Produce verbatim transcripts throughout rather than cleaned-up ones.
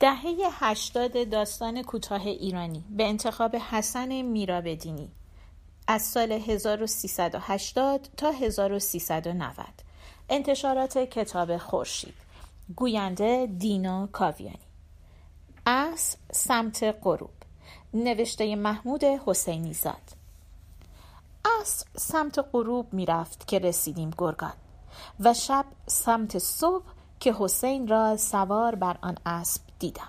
دهه هشتاد داستان کوتاه ایرانی به انتخاب حسن میرعابدینی از سال هزار و سیصد و هشتاد تا هزار و سیصد و نود. انتشارات کتاب خورشید. گوینده دینا کاویانی. عصر، سمت غروب. نوشته محمود حسینی زاد. عصر سمت غروب می رفت که رسیدیم گرگان و شب سمت صبح که حسین را سوار بر آن اسب دیدم.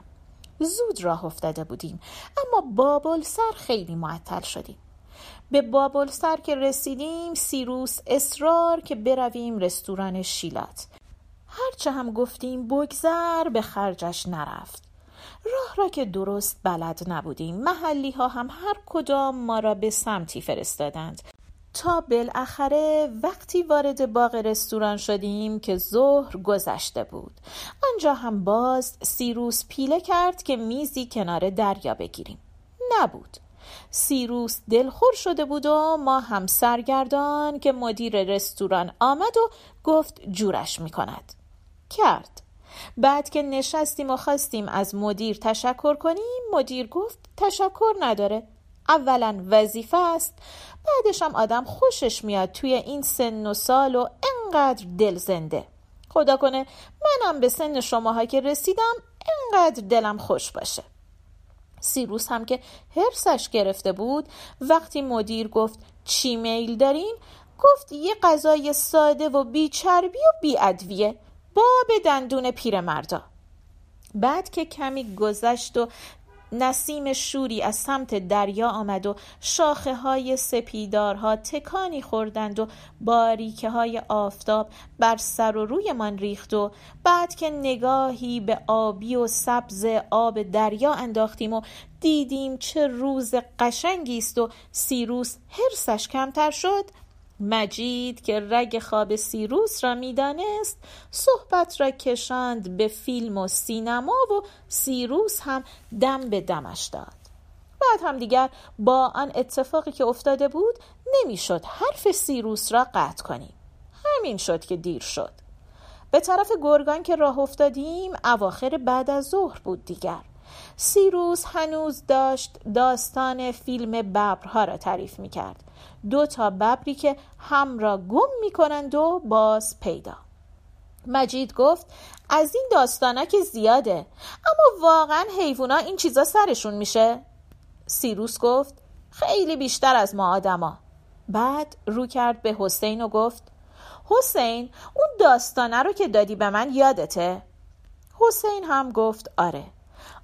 زود راه افتاده بودیم اما بابلسر خیلی معطل شدیم. به بابلسر که رسیدیم سیروس اصرار که برویم رستوران شیلت. هرچه هم گفتیم بگذر به خرجش نرفت. راه را که درست بلد نبودیم، محلی ها هم هر کدام ما را به سمتی فرستادند تا بالاخره وقتی وارد باغ رستوران شدیم که ظهر گذشته بود. آنجا هم باز سیروس پیله کرد که میزی کنار دریا بگیریم. نبود. سیروس دلخور شده بود و ما هم سرگردان که مدیر رستوران آمد و گفت جورش میکند. کرد. بعد که نشستیم و خواستیم از مدیر تشکر کنیم، مدیر گفت تشکر نداره، اولا وظیفه است، بعدش هم آدم خوشش میاد توی این سن و سال و انقدر دل زنده. خدا کنه منم به سن شماها که رسیدم انقدر دلم خوش باشه. سیروس هم که حرصش گرفته بود وقتی مدیر گفت چی میل دارین، گفت یه غذای ساده و بی چربی و بی ادویه با به دندون پیرمردا. بعد که کمی گذشت و نسیم شوری از سمت دریا آمد و شاخه های سپیدارها تکانی خوردند و باریکه های آفتاب بر سر و روی من ریخت و بعد که نگاهی به آبی و سبز آب دریا انداختیم و دیدیم چه روز قشنگی است و سیروس حرصش کمتر شد، مجید که رگ خواب سیروس را میدانست صحبت را کشاند به فیلم و سینما و سیروس هم دم به دمش داد. بعد هم دیگر با آن اتفاقی که افتاده بود نمیشد حرف سیروس را قطع کنیم. همین شد که دیر شد. به طرف گرگان که راه افتادیم اواخر بعد از ظهر بود دیگر. سیروس هنوز داشت داستان فیلم ببرها را تعریف میکرد. دو تا ببری که هم را گم میکنند و باز پیدا. مجید گفت از این داستانا که زیاده، اما واقعا حیوونا این چیزا سرشون میشه؟ سیروس گفت خیلی بیشتر از ما آدما. بعد رو کرد به حسین و گفت حسین اون داستانا رو که دادی به من یادته؟ حسین هم گفت آره.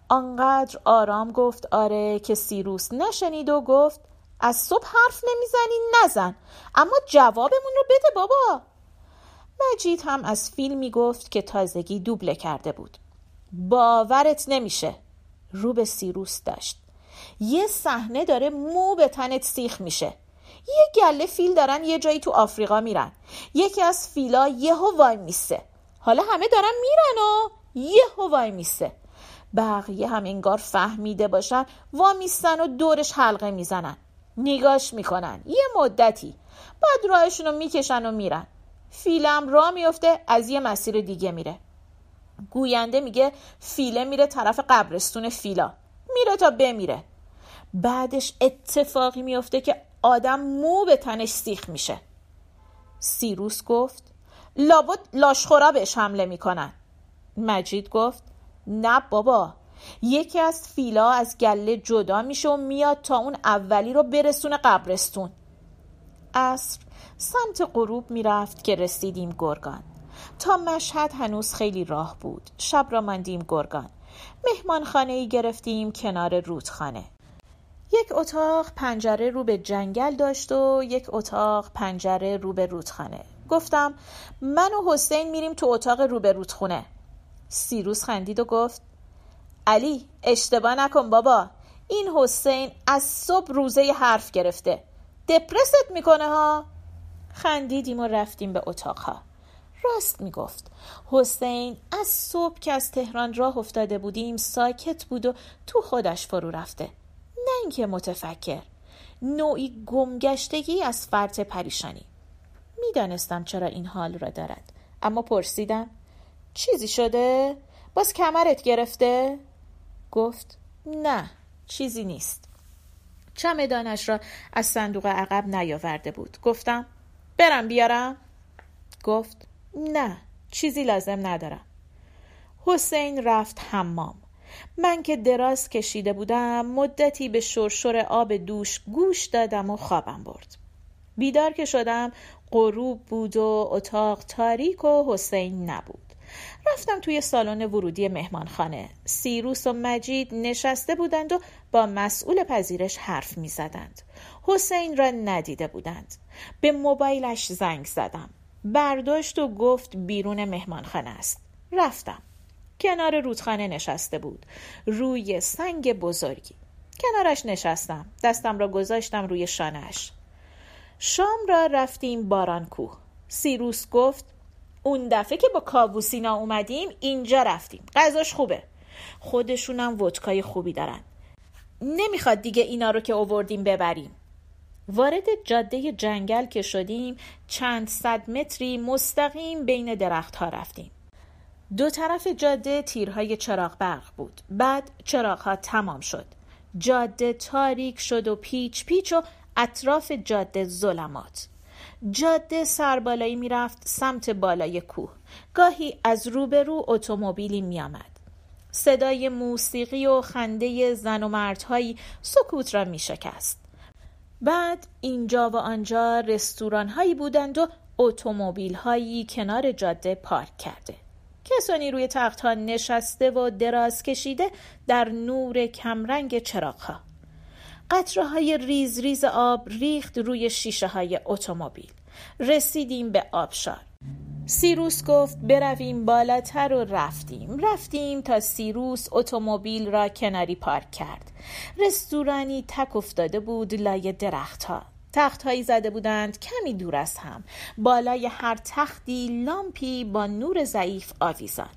آنقدر آرام گفت آره که سیروس نشنید و گفت از صبح حرف نمیزنی نزن، اما جوابمون رو بده بابا. مجید هم از فیلمی گفت که تازگی دوبله کرده بود. باورت نمیشه. رو به سیروس داشت. یه صحنه داره مو به تنت سیخ میشه. یه گله فیل دارن یه جایی تو آفریقا میرن. یکی از فیلا یهو وای میسه. حالا همه دارن میرن و یهو وای میسه. بقیه هم انگار فهمیده باشن وامیستن و دورش حلقه میزنن، نگاش میکنن یه مدتی، بعد راهشون رو میکشن و میرن. فیلم راه میفته، از یه مسیر دیگه میره. گوینده میگه فیله میره طرف قبرستون فیلا، میره تا بمیره. بعدش اتفاقی میفته که آدم مو به تنش سیخ میشه. سیروس گفت لابد لاشخورا بهش حمله میکنن. مجید گفت نه بابا، یکی از فیلا از گله جدا میشه و میاد تا اون اولی رو برسونه قبرستون. عصر سمت غروب میرفت که رسیدیم گرگان. تا مشهد هنوز خیلی راه بود. شب را ماندیم گرگان. مهمانخانه‌ای گرفتیم کنار رودخانه. یک اتاق پنجره رو به جنگل داشت و یک اتاق پنجره رو به رودخانه. گفتم من و حسین میریم تو اتاق رو به رودخانه. سیروس خندید و گفت علی اشتباه نکن بابا، این حسین از صبح روزه حرف گرفته، دپرست میکنه ها. خندیدیم و رفتیم به اتاقها. راست میگفت. حسین از صبح که از تهران راه افتاده بودیم ساکت بود و تو خودش فرو رفته، نه اینکه متفکر، نوعی گمگشتگی از فرط پریشانی. میدانستم چرا این حال را دارد، اما پرسیدم چیزی شده؟ باز کمرت گرفته؟ گفت نه چیزی نیست. چمدانش را از صندوق عقب نیاورده بود. گفتم برم بیارم؟ گفت نه چیزی لازم ندارم. حسین رفت حمام. من که دراز کشیده بودم مدتی به شرشر آب دوش گوش دادم و خوابم برد. بیدار که شدم غروب بود و اتاق تاریک و حسین نبود. رفتم توی سالن ورودی مهمانخانه. سیروس و مجید نشسته بودند و با مسئول پذیرش حرف می زدند. حسین را ندیده بودند. به موبایلش زنگ زدم. برداشت و گفت بیرون مهمانخانه است. رفتم. کنار رودخانه نشسته بود، روی سنگ بزرگی. کنارش نشستم. دستم را گذاشتم روی شانهش. شام را رفتیم بارانکوه. سیروس گفت اون دفعه که با کابوسینا اومدیم اینجا رفتیم، غذاش خوبه، خودشونم ودکای خوبی دارن، نمیخواد دیگه اینا رو که آوردیم ببریم. وارد جاده جنگل که شدیم چند صد متری مستقیم بین درخت ها رفتیم. دو طرف جاده تیرهای چراغ برق بود. بعد چراغ ها تمام شد. جاده تاریک شد و پیچ پیچ و اطراف جاده ظلمات. جاده سربالایی می رفت سمت بالای کوه. گاهی از روبرو اتومبیلی می آمد. صدای موسیقی و خنده زن و مردهایی سکوت را می شکست. بعد اینجا و آنجا رستوران هایی بودند و اتومبیل هایی کنار جاده پارک کرده. کسانی روی تخت ها نشسته و دراز کشیده در نور کمرنگ چراغ ها. قطره های ریز ریز آب ریخت روی شیشه های اتومبیل. رسیدیم به آبشار. سیروس گفت برویم بالاتر و رفتیم. رفتیم تا سیروس اتومبیل را کناری پارک کرد. رستورانی تک افتاده بود لای درخت ها. تخت هایی زده بودند کمی دور از هم. بالای هر تختی لامپی با نور ضعیف آویزان.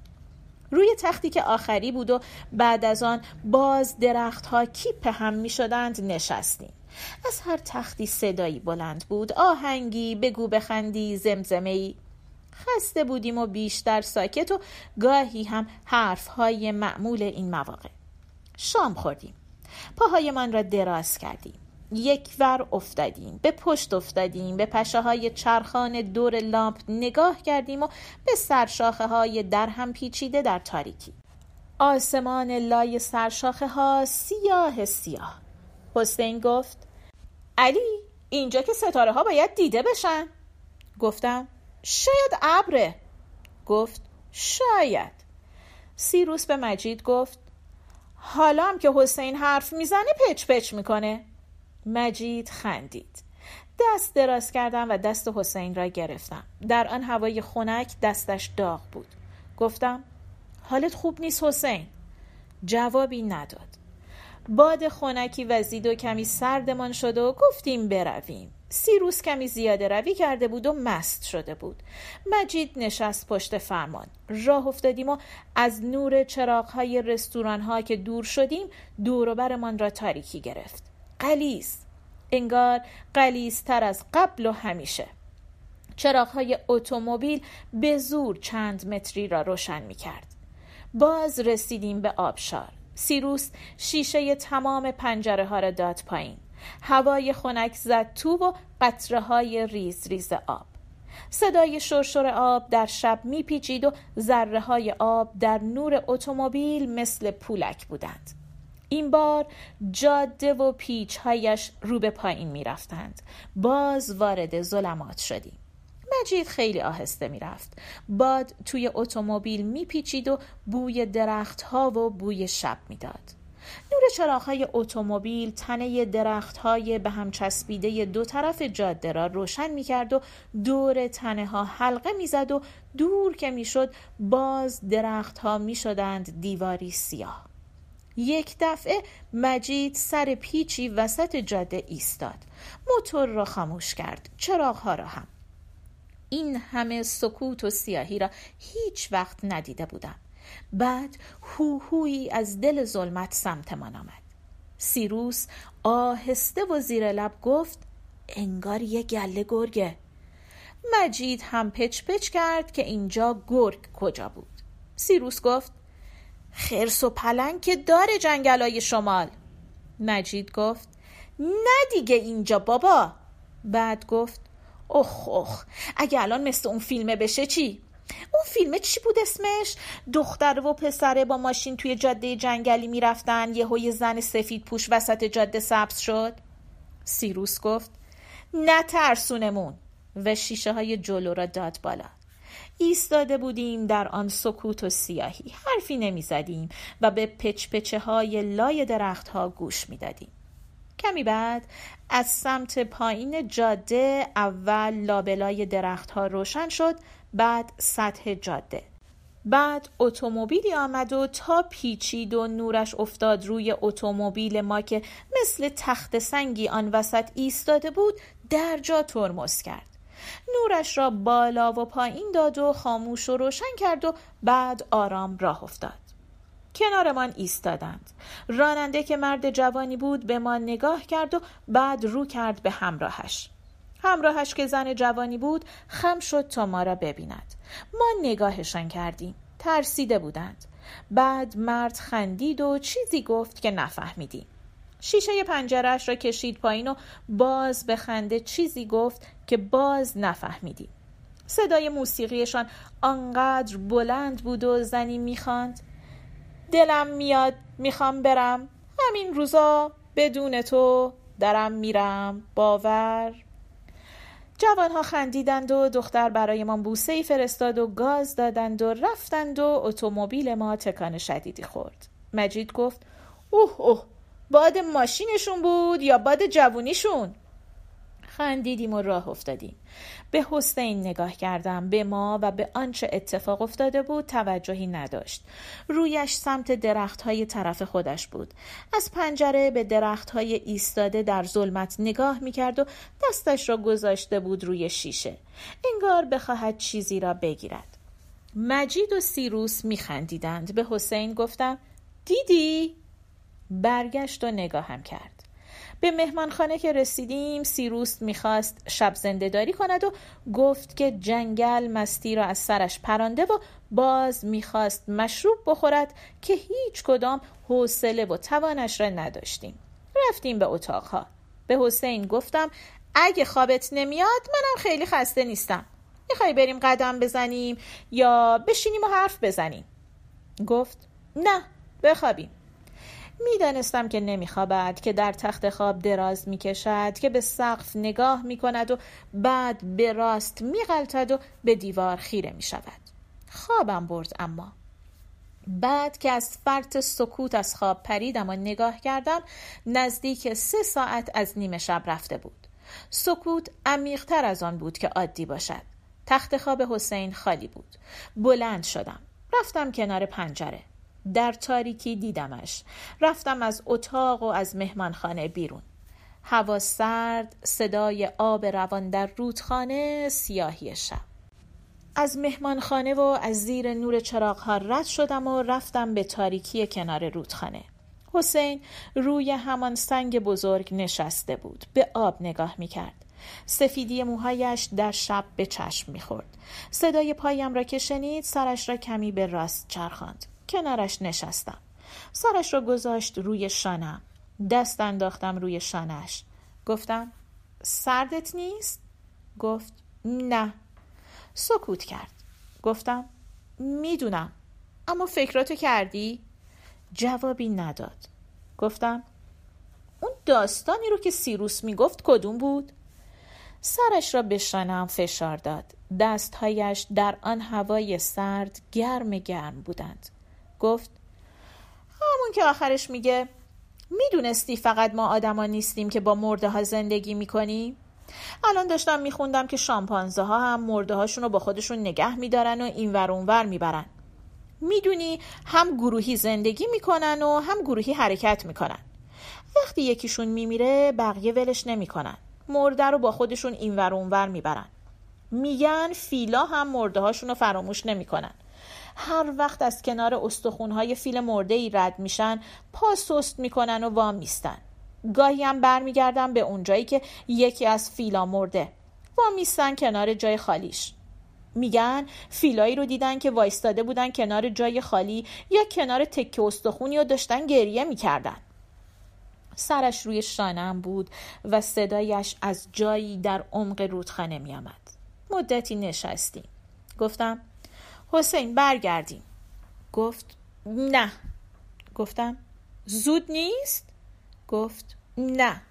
روی تختی که آخری بود و بعد از آن باز درخت ها کیپ هم می شدند نشستیم. از هر تختی صدایی بلند بود، آهنگی، بگو بخندی، زمزمه‌ای. خسته بودیم و بیشتر ساکت و گاهی هم حرف های معمول این مواقع. شام خوردیم. پاهایمان را دراز کردیم. یک ور افتادیم، به پشت افتادیم، به پشه های چرخان دور لامپ نگاه کردیم و به سرشاخه های درهم پیچیده در تاریکی. آسمان لای سرشاخه ها سیاه سیاه. حسین گفت علی اینجا که ستاره ها باید دیده بشن. گفتم شاید ابره. گفت شاید. سیروس به مجید گفت حالا هم که حسین حرف میزنه پچ پچ میکنه. مجید خندید. دست دراز کردم و دست حسین را گرفتم. در آن هوای خنک دستش داغ بود. گفتم حالت خوب نیست حسین؟ جوابی نداد. باد خنکی وزید و کمی سردمان شد و گفتیم برویم. سیروس کمی زیاده روی کرده بود و مست شده بود. مجید نشست پشت فرمان. راه افتادیم و از نور چراغ‌های رستوران‌ها که دور شدیم دور و برمان را تاریکی گرفت. غلیظ، انگار غلیظتر از قبل و همیشه. چراغ‌های اتومبیل به زور چند متری را روشن می‌کرد. باز رسیدیم به آبشار. سیروس شیشه تمام پنجره ها را داد پایین. هوای خنک زد تو و قطره‌های ریز ریز آب. صدای شرشر آب در شب می‌پیچید و ذره‌های آب در نور اتومبیل مثل پولک بودند. این بار جاده و پیچ‌هایش رو به پایین می‌رفتند. باز وارد ظلمات شدیم. مجید خیلی آهسته می‌رفت. باد توی اتومبیل می‌پیچید و بوی درخت‌ها و بوی شب می‌داد. نور چراغ‌های اتومبیل تنه درخت‌های به هم چسبیده دو طرف جاده را روشن می‌کرد و دور تنه‌ها حلقه می‌زد و دور که می‌شد باز درخت‌ها می‌شدند دیواری سیاه. یک دفعه مجید سر پیچی وسط جاده ایستاد. موتور را خاموش کرد، چراغ‌ها را هم. این همه سکوت و سیاهی را هیچ وقت ندیده بودم. بعد هوهویی از دل ظلمت سمتمان آمد. سیروس آهسته و زیر لب گفت انگار یه گله گرگه. مجید هم پچ پچ کرد که اینجا گرگ کجا بود. سیروس گفت خرس و پلنگ که داره جنگلای شمال. مجید گفت نه دیگه اینجا بابا. بعد گفت اخ اخ اگه الان مثل اون فیلمه بشه چی؟ اون فیلمه چی بود اسمش؟ دختر و پسره با ماشین توی جاده جنگلی میرفتن، یهو یه زن سفید پوش وسط جاده سبز شد. سیروس گفت نه ترسونمون، و شیشه های جلو را داد بالا. ایستاده بودیم در آن سکوت و سیاهی، حرفی نمی زدیم و به پچپچه های لای درخت ها گوش می دادیم. کمی بعد از سمت پایین جاده اول لابلای درخت ها روشن شد، بعد سطح جاده. بعد اتومبیلی آمد و تا پیچید و نورش افتاد روی اتومبیل ما که مثل تخت سنگی آن وسط ایستاده بود، در جا ترمز کرد. نورش را بالا و پایین داد و خاموش و روشن کرد و بعد آرام راه افتاد. کنارمان ایستادند. راننده که مرد جوانی بود به ما نگاه کرد و بعد رو کرد به همراهش. همراهش که زن جوانی بود خم شد تا ما را ببیند. ما نگاهشان کردیم. ترسیده بودند. بعد مرد خندید و چیزی گفت که نفهمیدیم. شیشه پنجره‌اش را کشید پایین و باز به خنده چیزی گفت که باز نفهمیدیم. صدای موسیقیشان آنقدر بلند بود و زنی میخواند دلم میاد میخوام برم، همین روزا بدون تو درم میرم باور. جوانها خندیدند و دختر برای ما بوسه‌ای فرستاد و گاز دادند و رفتند و اتومبیل ما تکان شدیدی خورد. مجید گفت اوه اوه باد ماشینشون بود یا باد جوونیشون؟ خندیدیم و راه افتادیم. به حسین نگاه کردم. به ما و به آنچه اتفاق افتاده بود توجهی نداشت. رویش سمت درخت‌های طرف خودش بود. از پنجره به درخت‌های ایستاده در ظلمت نگاه می‌کرد و دستش را گذاشته بود روی شیشه، انگار بخواهد چیزی را بگیرد. مجید و سیروس می‌خندیدند. به حسین گفتم دیدی؟ برگشت و نگاهم کرد. به مهمانخانه که رسیدیم سیروس میخواست شب زنده‌داری کند و گفت که جنگل مستی را از سرش پرانده و باز میخواست مشروب بخورد که هیچ کدام حوصله و توانش را نداشتیم. رفتیم به اتاقها. به حسین گفتم اگه خوابت نمیاد منم خیلی خسته نیستم. میخوای بریم قدم بزنیم یا بشینیم و حرف بزنیم؟ گفت نه بخوابیم. میدانستم که نمیخوابد، که در تخت خواب دراز میکشد، که به سقف نگاه میکند و بعد به راست میغلطد و به دیوار خیره میشود. خوابم برد. اما بعد که از فرط سکوت از خواب پریدم و نگاه کردم نزدیک سه ساعت از نیمه شب رفته بود. سکوت عمیق‌تر از آن بود که عادی باشد. تخت خواب حسین خالی بود. بلند شدم. رفتم کنار پنجره. در تاریکی دیدمش. رفتم از اتاق و از مهمانخانه بیرون. هوا سرد، صدای آب روان در رودخانه، سیاهی شب. از مهمانخانه و از زیر نور چراغ‌ها رد شدم و رفتم به تاریکی کنار رودخانه. حسین روی همان سنگ بزرگ نشسته بود. به آب نگاه می‌کرد. سفیدی موهایش در شب به چشم می‌خورد. صدای پایم را که شنید سرش را کمی به راست چرخاند. کنارش نشستم. سرش رو گذاشت روی شانم. دست انداختم روی شانش. گفتم سردت نیست؟ گفت نه. سکوت کرد. گفتم میدونم، اما فکراتو کردی؟ جوابی نداد. گفتم اون داستانی رو که سیروس میگفت کدوم بود؟ سرش را به شانم فشار داد. دستهایش در آن هوای سرد گرم گرم بودند. گفت همون که آخرش میگه میدونستی فقط ما آدما نیستیم که با مرده ها زندگی میکنیم؟ الان داشتم میخوندم که شامپانزه ها هم مرده هاشون رو با خودشون نگه میدارن و اینور اونور میبرن. میدونی هم گروهی زندگی میکنن و هم گروهی حرکت میکنن. وقتی یکیشون میمیره بقیه ولش نمیکنن، مرده رو با خودشون اینور اونور میبرن. میگن فیلا هم مرده هاشون رو فراموش نمیکنن. هر وقت از کنار استخونهای فیل مرده‌ای رد میشن پا سست میکنن و وام میستن. گاهی هم برمیگردن به اونجایی که یکی از فیلا مرده، وام میستن کنار جای خالیش. میگن فیلایی رو دیدن که وایستاده بودن کنار جای خالی یا کنار تکه استخونی و داشتن گریه میکردن. سرش روی شانه‌ام بود و صدایش از جایی در عمق رودخانه میامد. مدتی نشستیم. گفتم حسین برگردیم. گفت نه. گفتم زود نیست؟ گفت نه.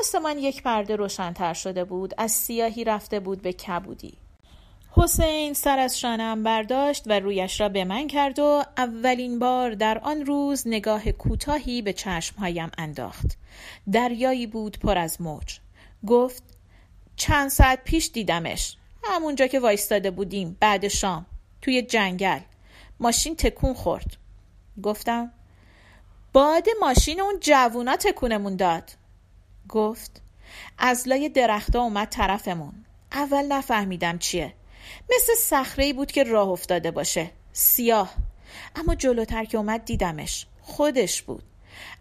آسمان یک پرده روشن‌تر شده بود، از سیاهی رفته بود به کبودی. حسین سر از شانه‌ام برداشت و رویش را به من کرد و اولین بار در آن روز نگاه کوتاهی به چشمهایم انداخت. دریایی بود پر از موج. گفت چند ساعت پیش دیدمش، همونجا که وایستاده بودیم بعد شام، توی جنگل. ماشین تکون خورد. گفتم باد ماشین اون جوونا تکونمون داد. گفت از لای درخت ها اومد طرفمون. اول نفهمیدم چیه، مثل صخره‌ای بود که راه افتاده باشه، سیاه. اما جلوتر که اومد دیدمش، خودش بود.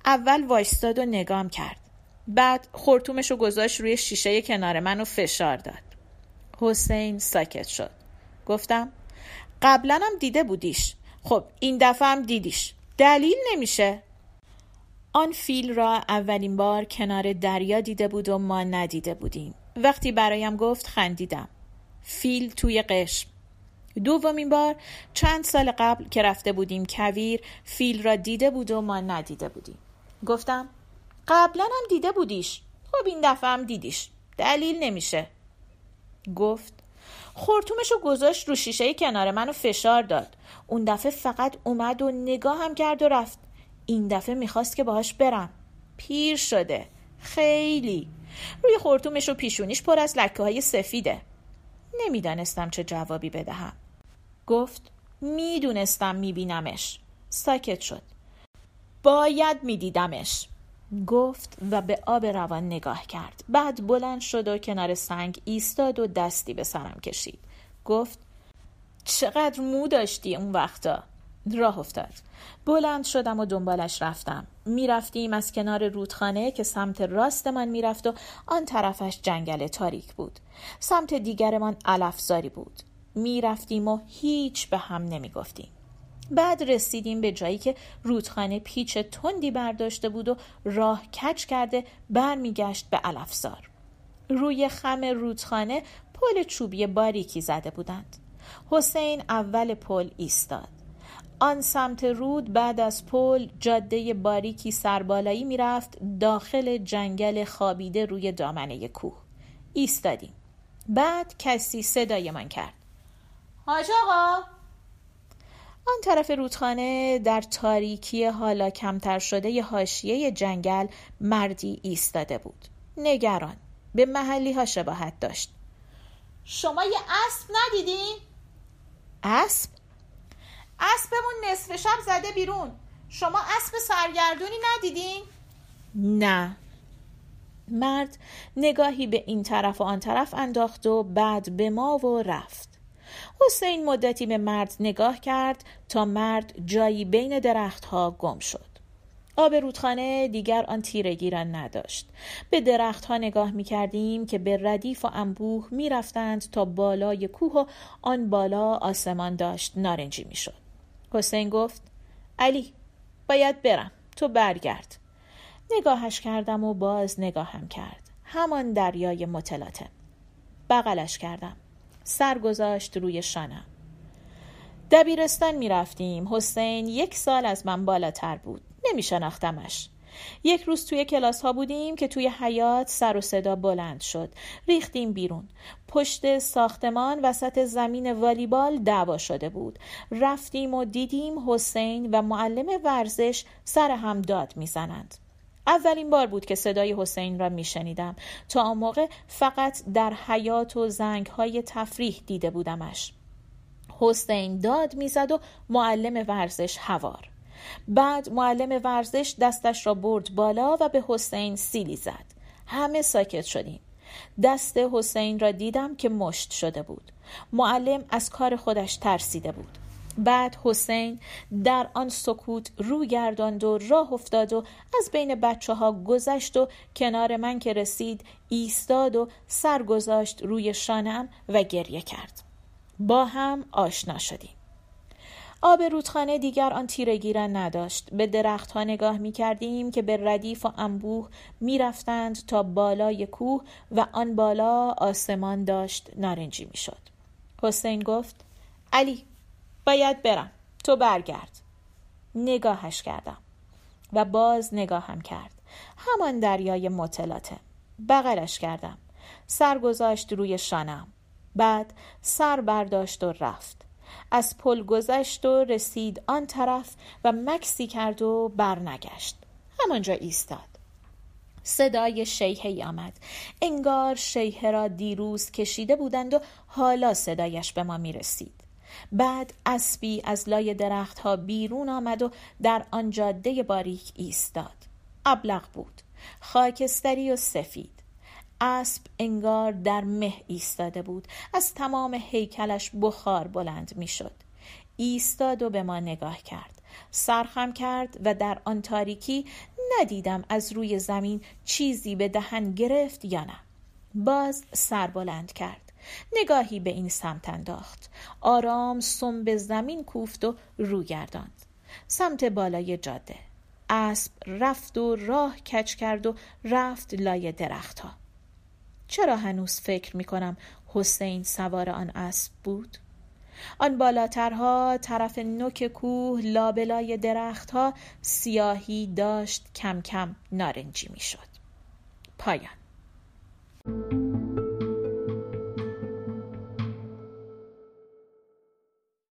اول وایستاد و نگام کرد، بعد خرطومشو گذاشت روی شیشه کنار من و فشار داد. حسین ساکت شد. گفتم قبلا هم دیده بودیش، خب این دفعه هم دیدیش، دلیل نمیشه. آن فیل را اولین بار کنار دریا دیده بود و ما ندیده بودیم. وقتی برایم گفت خندیدم. فیل توی قشم. دومین بار چند سال قبل که رفته بودیم کویر، فیل را دیده بود و ما ندیده بودیم. گفتم قبلا هم دیده بودیش، خب این دفعه هم دیدیش، دلیل نمیشه. گفت خرطومشو گذاشت رو شیشه کنار منو فشار داد. اون دفعه فقط اومد و نگاه هم کرد و رفت. این دفعه میخواست که باهاش برم. پیر شده، خیلی. روی خرطومش و پیشونیش پر از لکه های سفیده. نمیدانستم چه جوابی بدهم. گفت میدونستم میبینمش. ساکت شد. باید میدیدمش. گفت و به آب روان نگاه کرد. بعد بلند شد و کنار سنگ ایستاد و دستی به سرم کشید. گفت چقدر مو داشتی اون وقتا. راه افتاد. بلند شدم و دنبالش رفتم. می رفتیم از کنار رودخانه که سمت راست من می رفت و آن طرفش جنگل تاریک بود. سمت دیگر من علفزاری بود. می رفتیم و هیچ به هم نمی گفتیم. بعد رسیدیم به جایی که رودخانه پیچ تندی برداشته بود و راه کج کرده بر می گشت به علفزار. روی خم رودخانه پل چوبی باریکی زده بودند. حسین اول پل ایستاد. آن سمت رود بعد از پل جاده باریکی سربالایی می رفت داخل جنگل خابیده روی دامنه کوه. ایستادیم. بعد کسی صدای من کرد. حاج آقا! آن طرف رودخانه در تاریکی حالا کمتر شده ی حاشیه جنگل مردی ایستاده بود. نگران. به محلی ها شباهت داشت. شما یه اسب ندیدین؟ اسب؟ اسبمون نصف شب زده بیرون. شما اسب سرگردونی ندیدین؟ نه. مرد نگاهی به این طرف و آن طرف انداخت و بعد به ما و رفت. حسین مدتی به مرد نگاه کرد تا مرد جایی بین درختها گم شد. آب رودخانه دیگر آن تیرگی را نداشت. به درختها نگاه می کردیم که به ردیف و انبوه می رفتند تا بالای کوه و آن بالا آسمان داشت نارنجی می شد. حسین گفت علی باید برم، تو برگرد. نگاهش کردم و باز نگاهم کرد. همان دریای متلاطم. بغلش کردم. سر گذاشت روی شانم. دبیرستان می رفتیم. حسین یک سال از من بالاتر بود. نمی شناختمش. یک روز توی کلاس ها بودیم که توی حیاط سر و صدا بلند شد. ریختیم بیرون. پشت ساختمان وسط زمین والیبال دعوا شده بود. رفتیم و دیدیم حسین و معلم ورزش سر هم داد می زنند. اولین بار بود که صدای حسین را می شنیدم. تا آن موقع فقط در حیاط و زنگ های تفریح دیده بودمش. حسین داد می زد و معلم ورزش هوار. بعد معلم ورزش دستش را برد بالا و به حسین سیلی زد. همه ساکت شدیم. دست حسین را دیدم که مشت شده بود. معلم از کار خودش ترسیده بود. بعد حسین در آن سکوت رو گرداند و راه افتاد و از بین بچه ها گذشت و کنار من که رسید ایستاد و سر گذاشت روی شانه‌ام و گریه کرد. با هم آشنا شدیم. آب رودخانه دیگر آن تیرگی را نداشت. به درخت ها نگاه می کردیم که به ردیف و انبوه می رفتند تا بالای کوه و آن بالا آسمان داشت نارنجی می شد. حسین گفت: علی، باید برم، تو برگرد. نگاهش کردم و باز نگاهم کرد. همان دریای متلاطم. بغلش کردم، سر گذاشت روی شانم، بعد سر برداشت و رفت. از پل گذشت و رسید آن طرف و مکسی کرد و برنگشت. همانجا ایستاد. صدای شیهی آمد. انگار شیه را دیروز کشیده بودند و حالا صدایش به ما می رسید. بعد اسبی از لای درخت ها بیرون آمد و در آن جاده باریک ایستاد. ابلق بود، خاکستری و سفید. اسب انگار در مه ایستاده بود. از تمام هیکلش بخار بلند می شد. ایستاد و به ما نگاه کرد. سرخم کرد و در آن تاریکی ندیدم از روی زمین چیزی به دهن گرفت یا نه. باز سر بلند کرد. نگاهی به این سمت انداخت. آرام سم به زمین کوفت و رو گرداند سمت بالای جاده. اسب رفت و راه کج کرد و رفت لای درخت ها. چرا هنوز فکر می کنم حسین سوار آن اسب بود؟ آن بالاترها، طرف نوک کوه، لابلای درخت ها، سیاهی داشت کم کم نارنجی می شد. پایان.